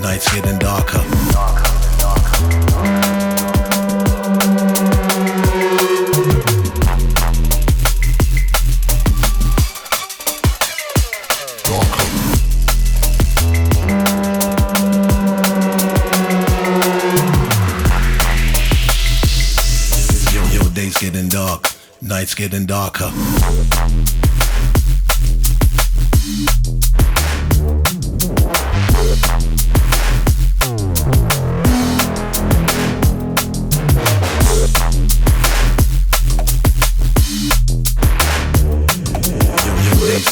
Nights getting darker. Your days getting dark, nights getting darker.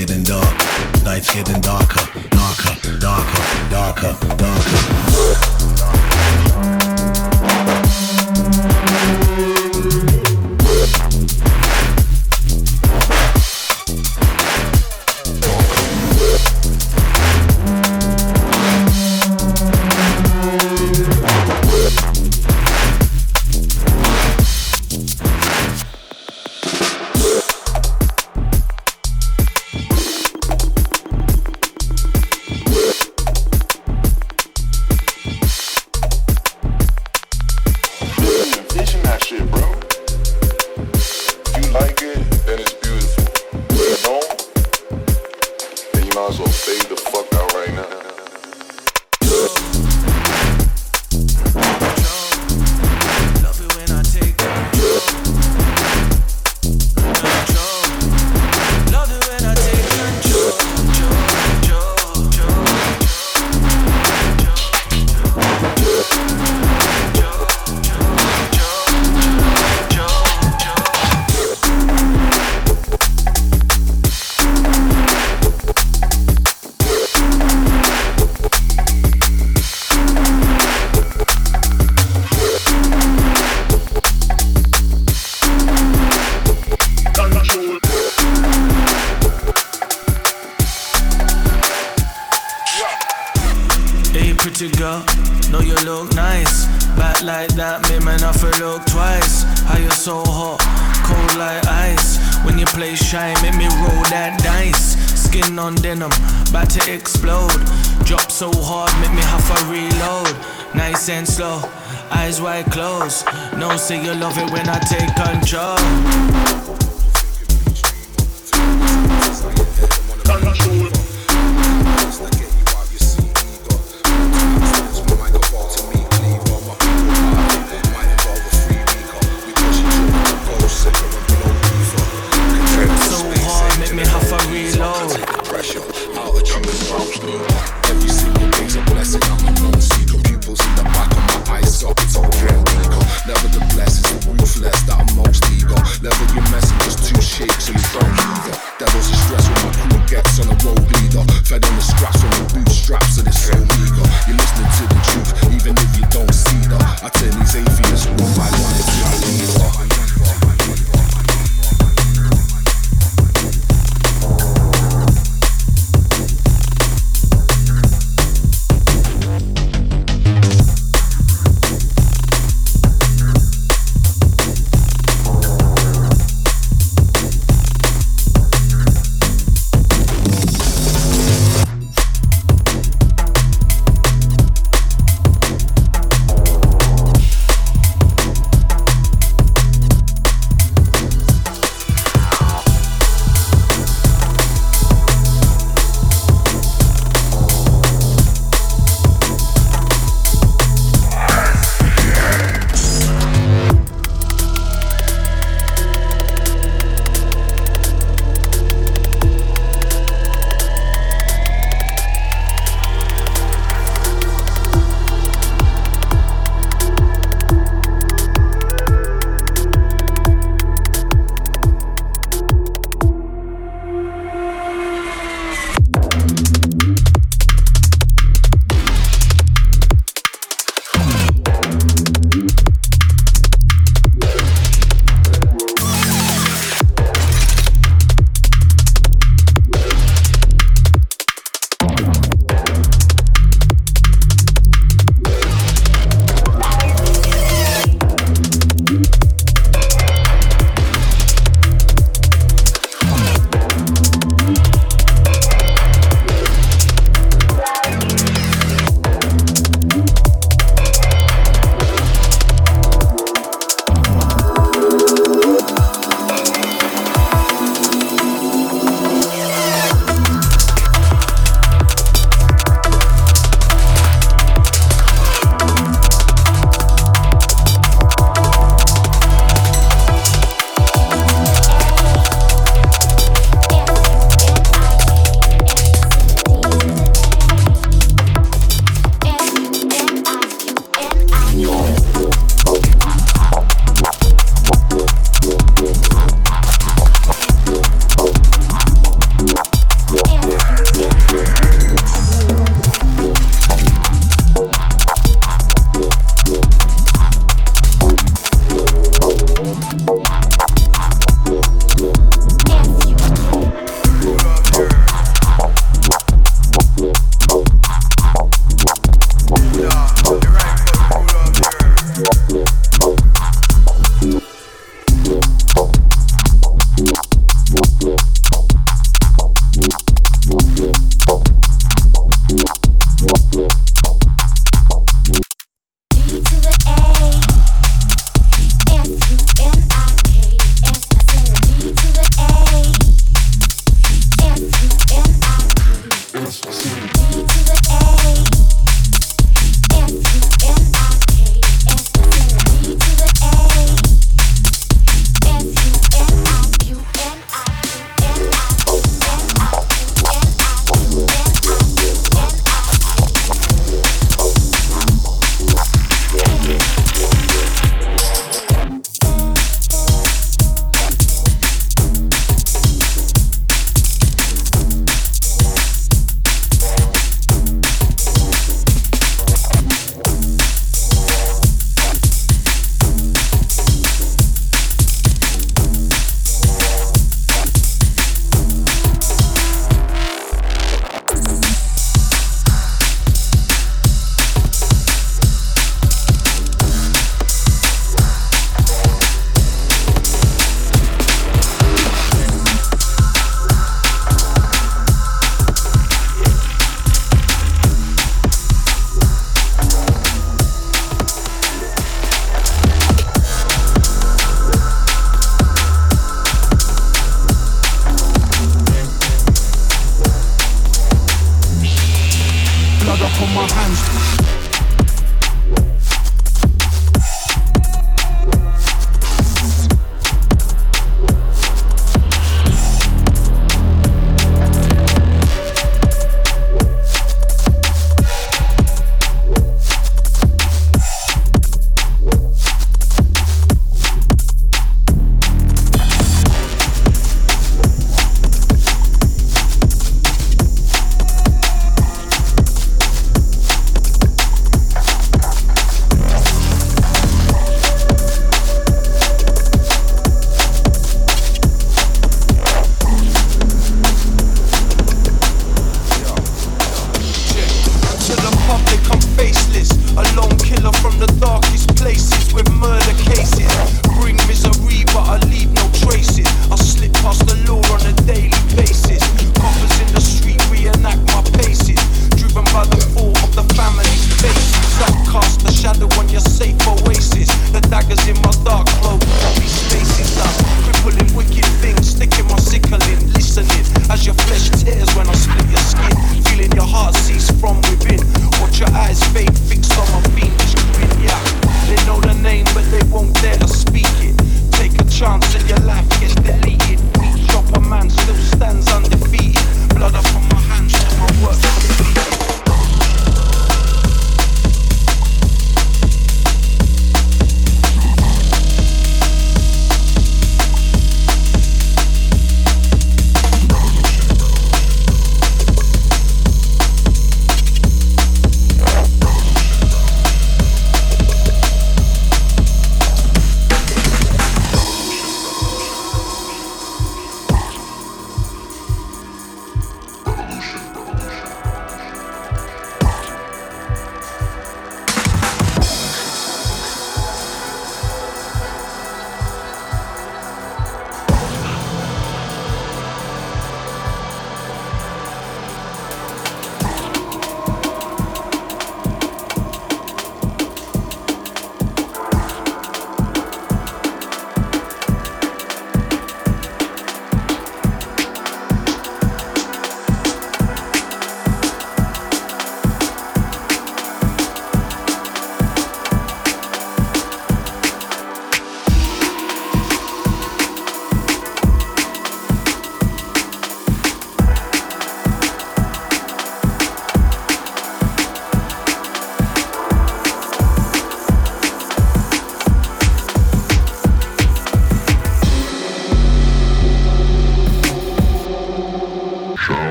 Getting dark, nights getting darker, darker, darker, darker, Say you love it when I take control. Levels of stress when my crew gets on the road.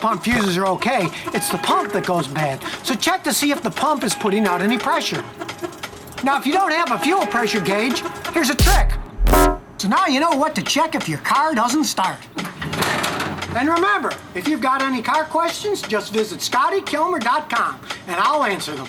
Pump fuses are okay, it's the pump that goes bad. So check to see if the pump is putting out any pressure. Now if you don't have a fuel pressure gauge, here's a trick. So now you know what to check if your car doesn't start. And remember, if you've got any car questions, just visit scottykilmer.com and I'll answer them.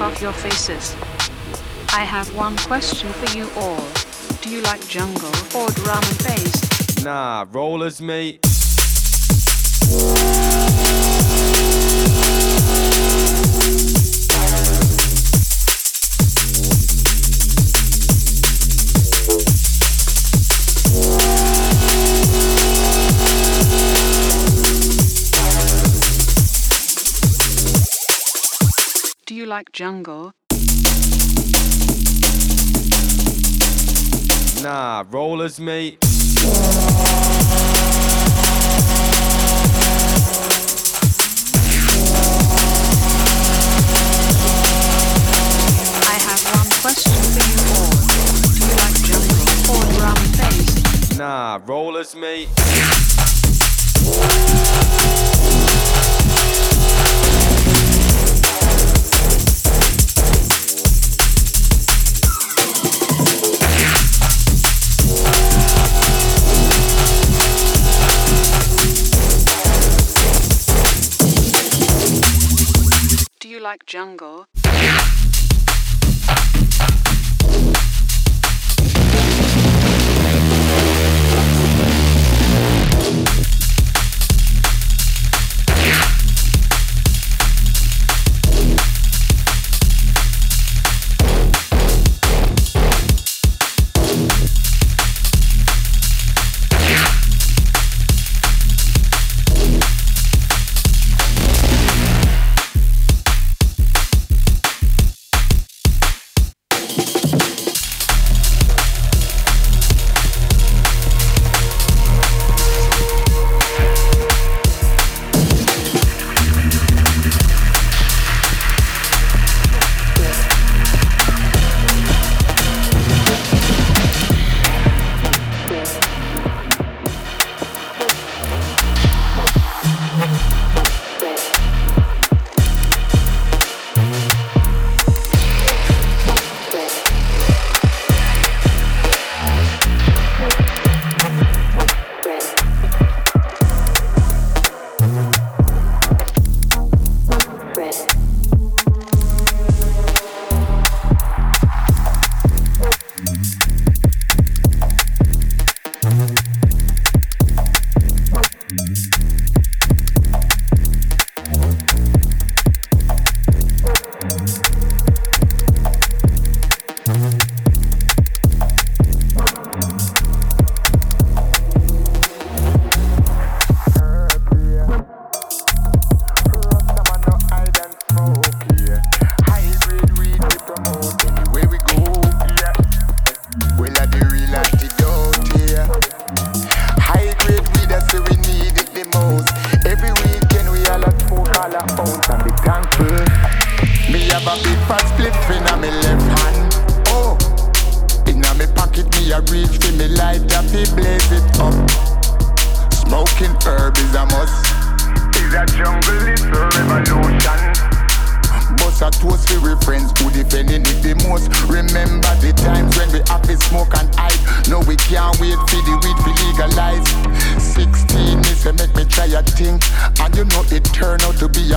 off your faces. I have one question for you all. Do you like jungle or drum and bass? Nah, rollers, mate. Do you like jungle? Nah, rollers, mate. I have one question for you all. Do you like jungle or drum and bass? Nah, rollers, mate. Like jungle. Jungle is massive if you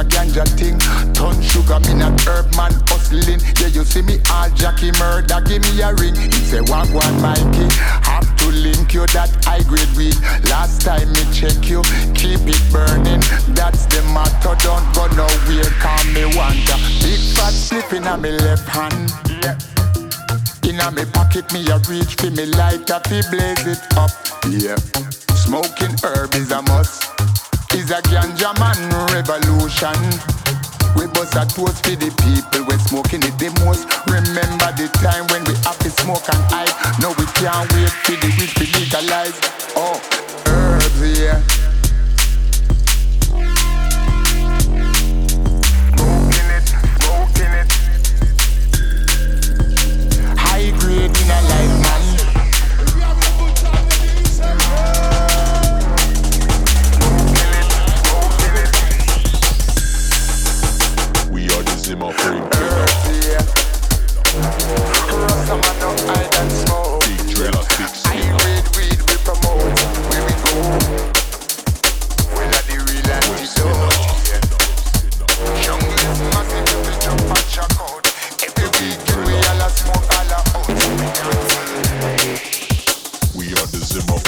jump and check out.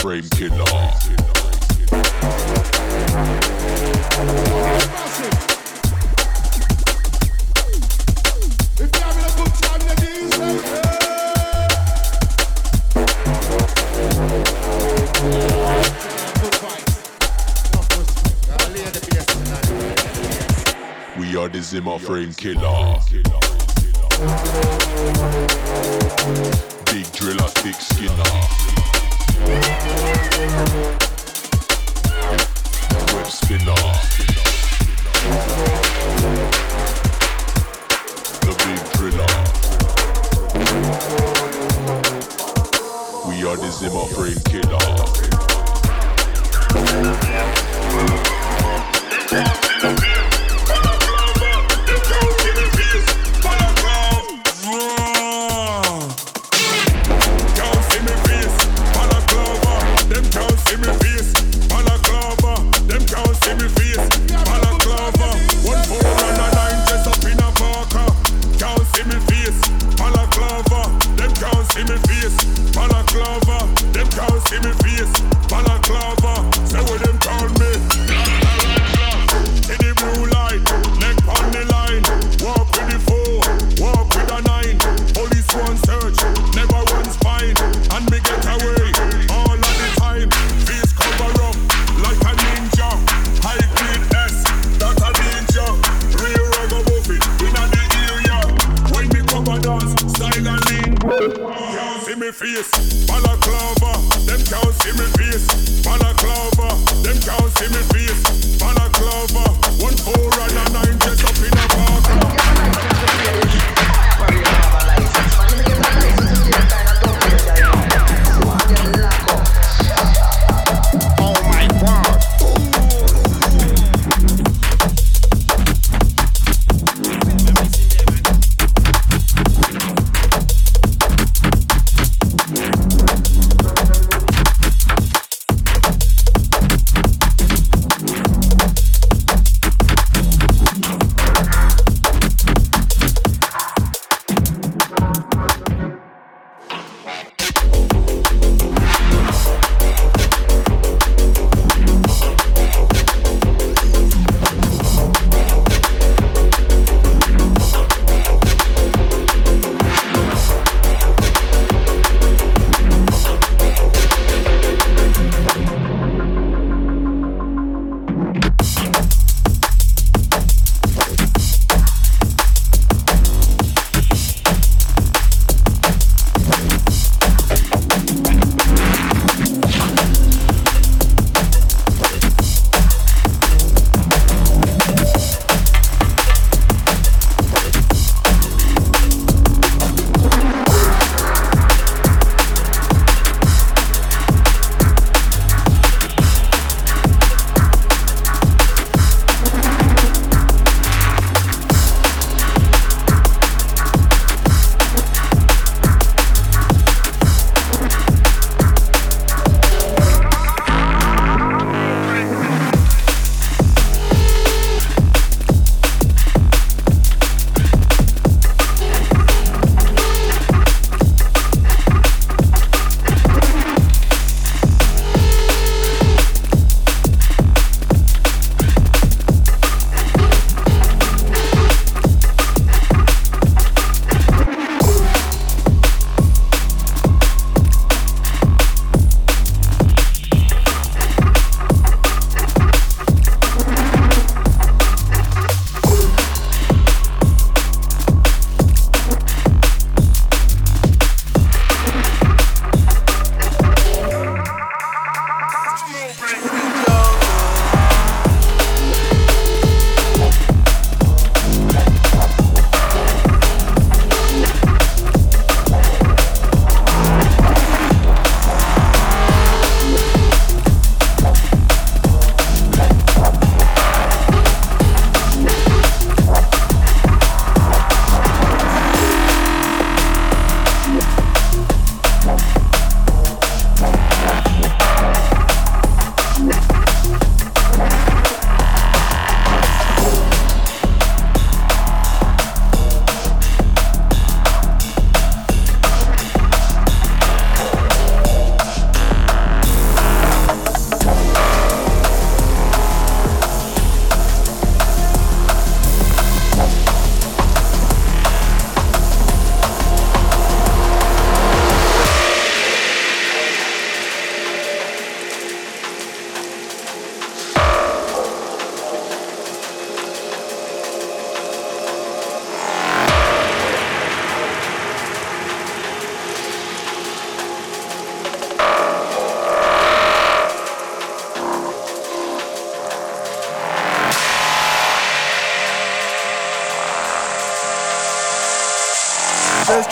Frame Killer. Is him a frame killer. Big driller, thick skinner. Web spinner. The big driller. We are the Zimmer frame killer.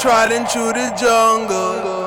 Trotting through the jungle.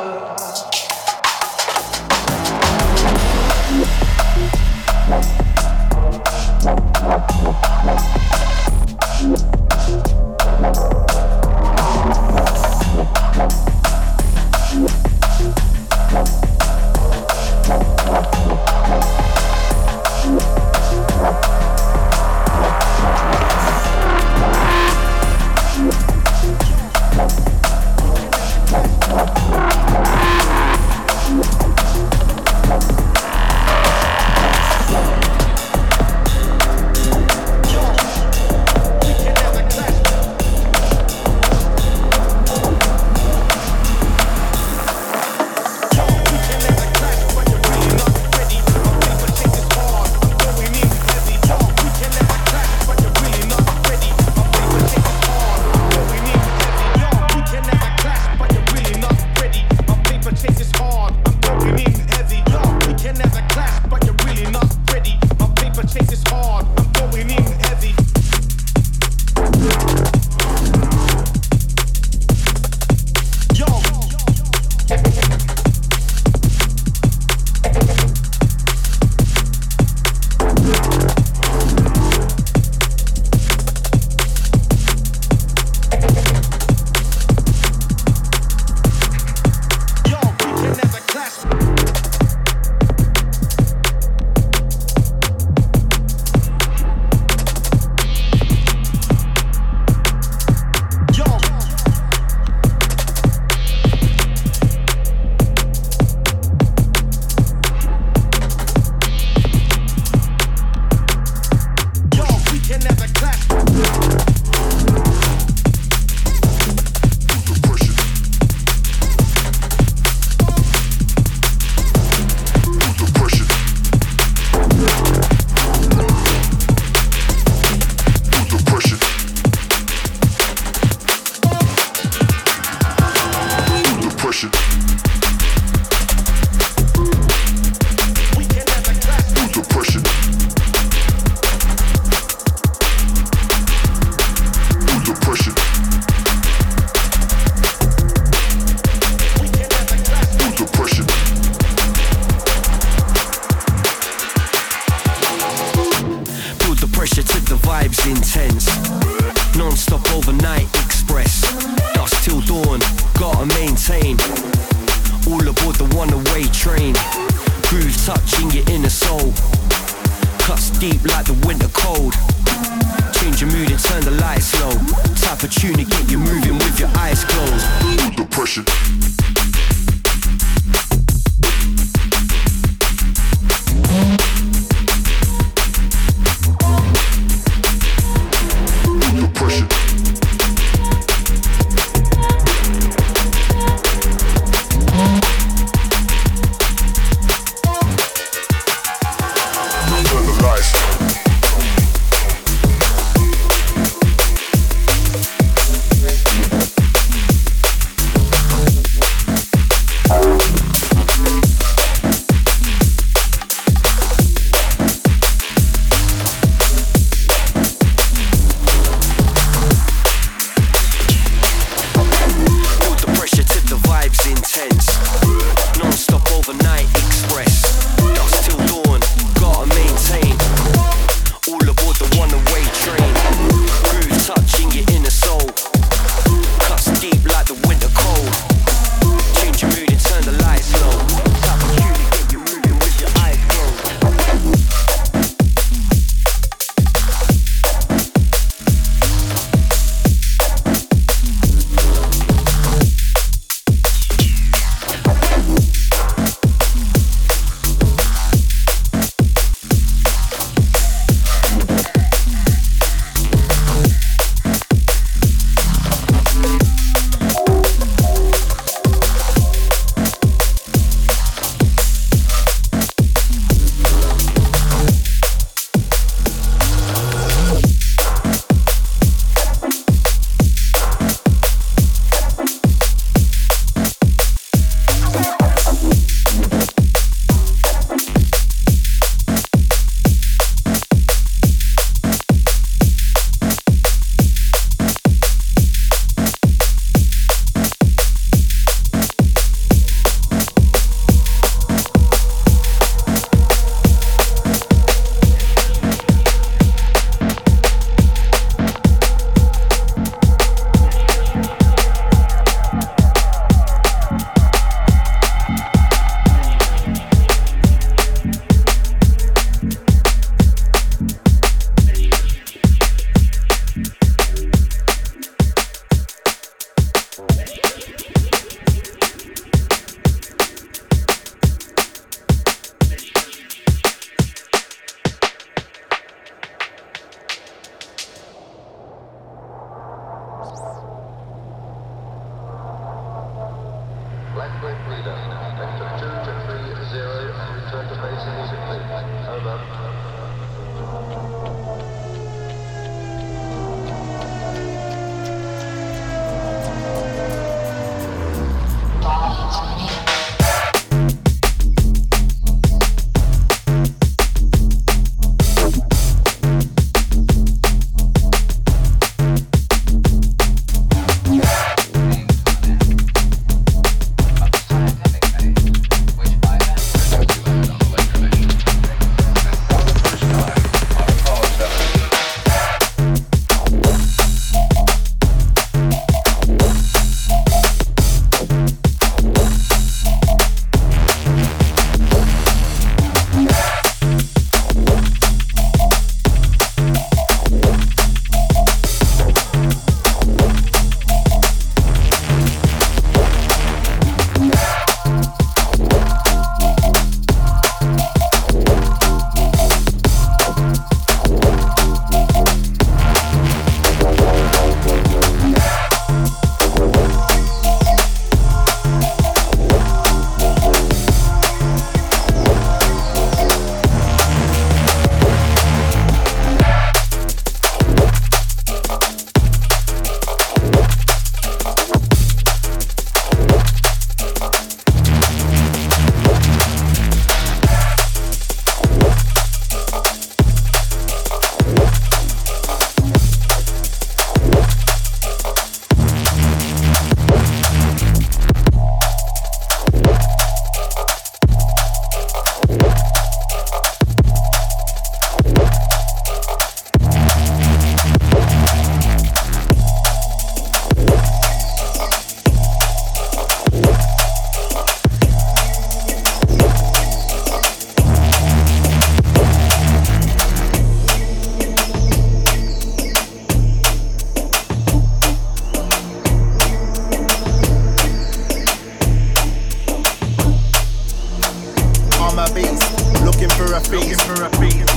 for a piece.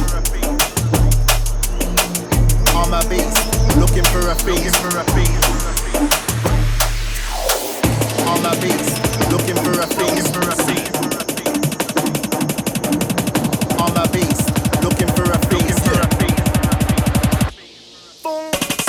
On my beats, looking for a piece. On my beats, looking for a piece. On my beats, looking for a piece.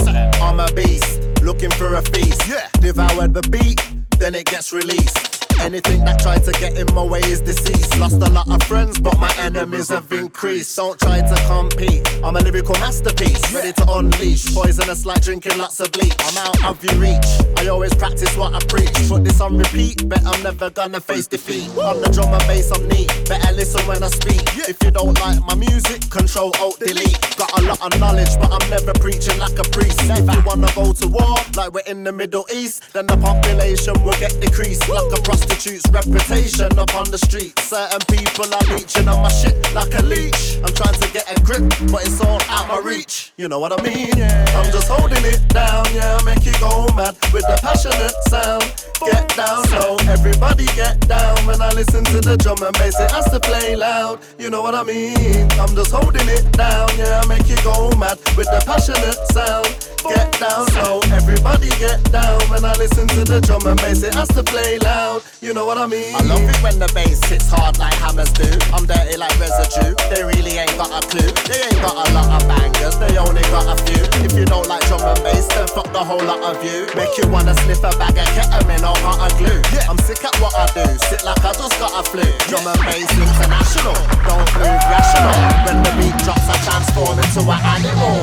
On my beats, looking for a feast. Yeah. Devoured the beat, then it gets released. Anything that tried to get in my way is deceased. Lost a lot of friends, but my enemies have increased. Don't try to compete, I'm a lyrical masterpiece. Ready to unleash, poisonous like drinking lots of bleach. I'm out of your reach, I always practice what I preach. Put this on repeat, bet I'm never gonna face defeat. On the drum and bass I'm neat, better listen when I speak. If you don't like my music, control, alt, delete. Got a lot of knowledge, but I'm never preaching like a priest. If you wanna go to war, like we're in the Middle East, then the population will get decreased like a prostitute. Reputation up on the street. Certain people are leeching on my shit like a leech. I'm trying to get a grip, but it's all out my reach. You know what I mean? Yeah. I'm just holding it down, yeah, I make you go mad with the passionate sound. Get down low, everybody get down. When I listen to the drum and bass, it has to play loud. You know what I mean? I'm just holding it down, yeah, I make you go mad with the passionate sound. Get down low, everybody get down. When I listen to the drum and bass, it has to play loud. You know what I mean? I love it when the bass hits hard like hammers do. I'm dirty like residue. They really ain't got a clue. They ain't got a lot of bangers, they only got a few. If you don't like drum and bass, then fuck the whole lot of you. Make you wanna sniff a bag of ketamine or hot glue. I'm sick at what I do, sit like I just got a flu. Drum and bass international, don't move rational. When the beat drops, I transform into an animal.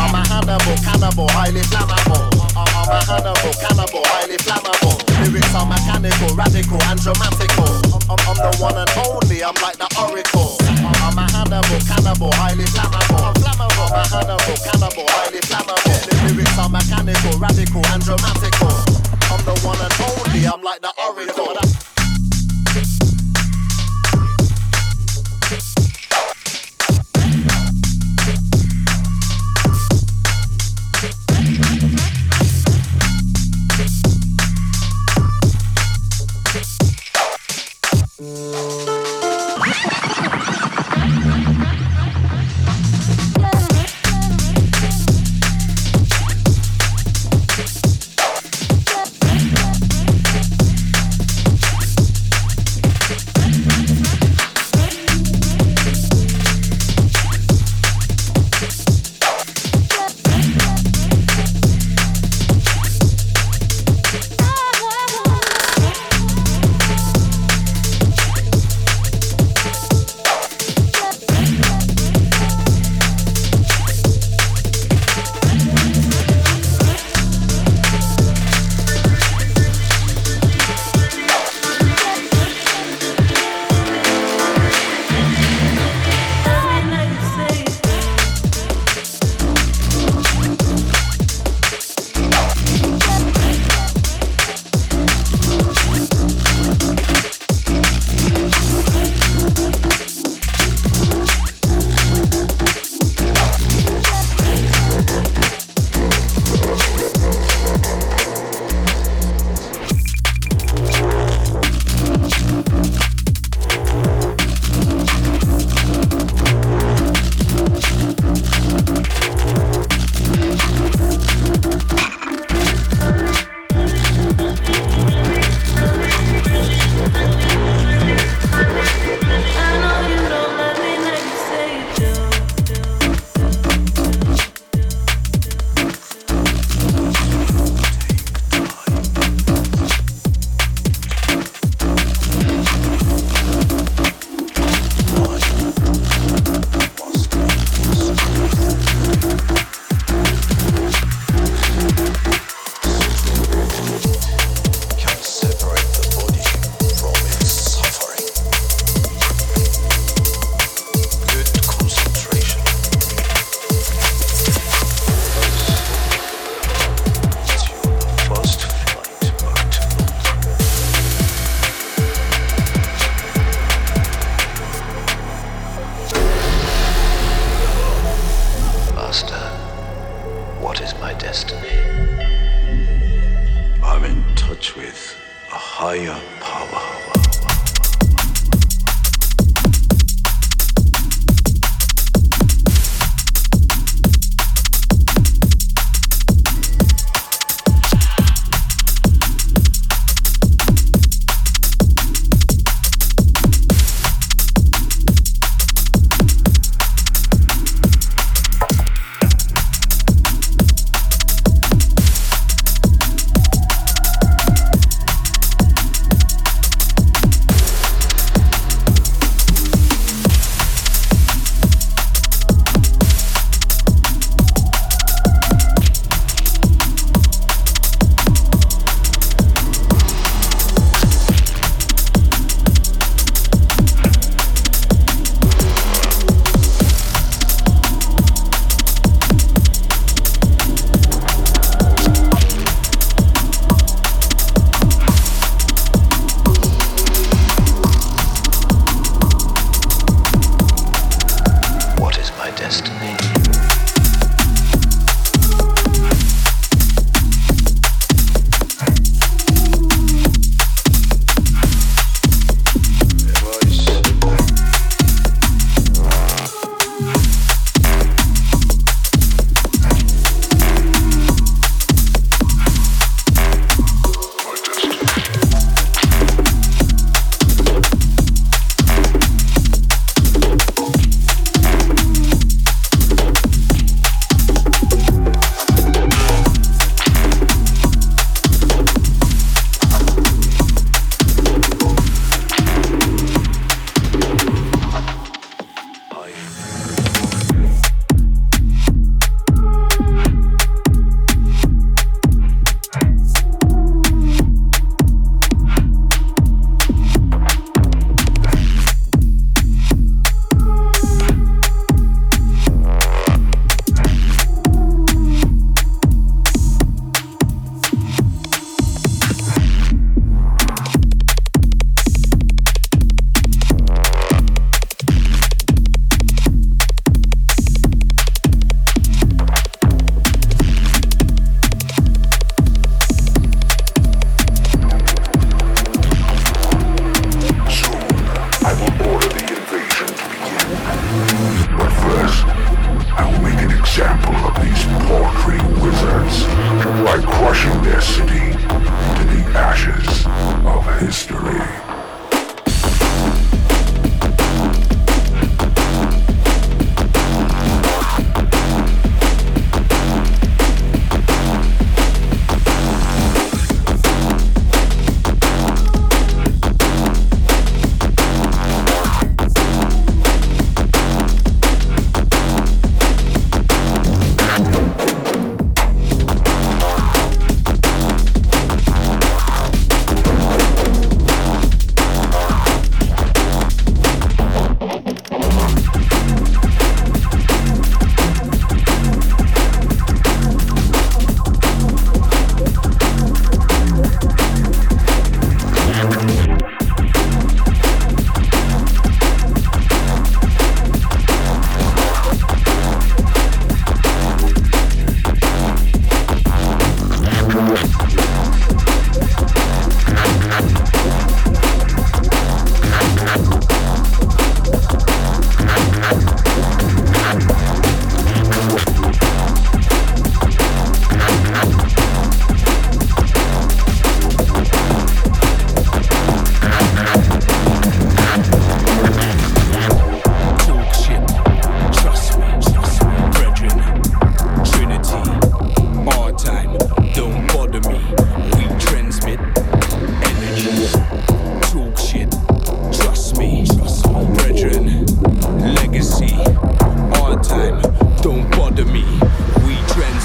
I'm a Hannibal, cannibal, highly flammable. I'm a Hannibal, cannibal, highly flammable. Lyrics are mechanical, radical and dramatical. I'm the one and only, I'm like the oracle. I'm a Hannibal, cannibal, highly flammable. I'm a Hannibal, cannibal, highly flammable. The lyrics are mechanical, radical and dramatical. I'm the one and only, I'm like the oracle.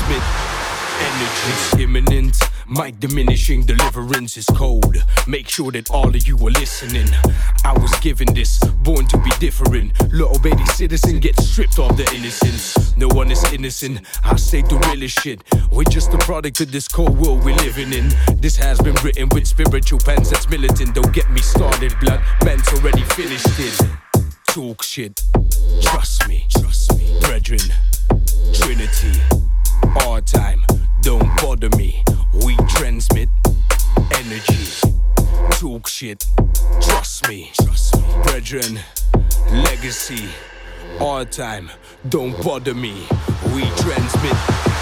cosmic energy's imminent. Mic diminishing, deliverance is cold. Make sure that all of you are listening. I was given this, born to be different. Little baby citizen gets stripped of their innocence. No one is innocent, I say the realest shit. We're just a product of this cold world we're living in. This has been written with spiritual pens that's militant. Don't get me started, blood, man's already finished it. Talk shit, trust me, brethren, Trinity, our time, don't bother me. We transmit energy. Talk shit. Trust me, brethren. Legacy. Our time. Don't bother me. We transmit.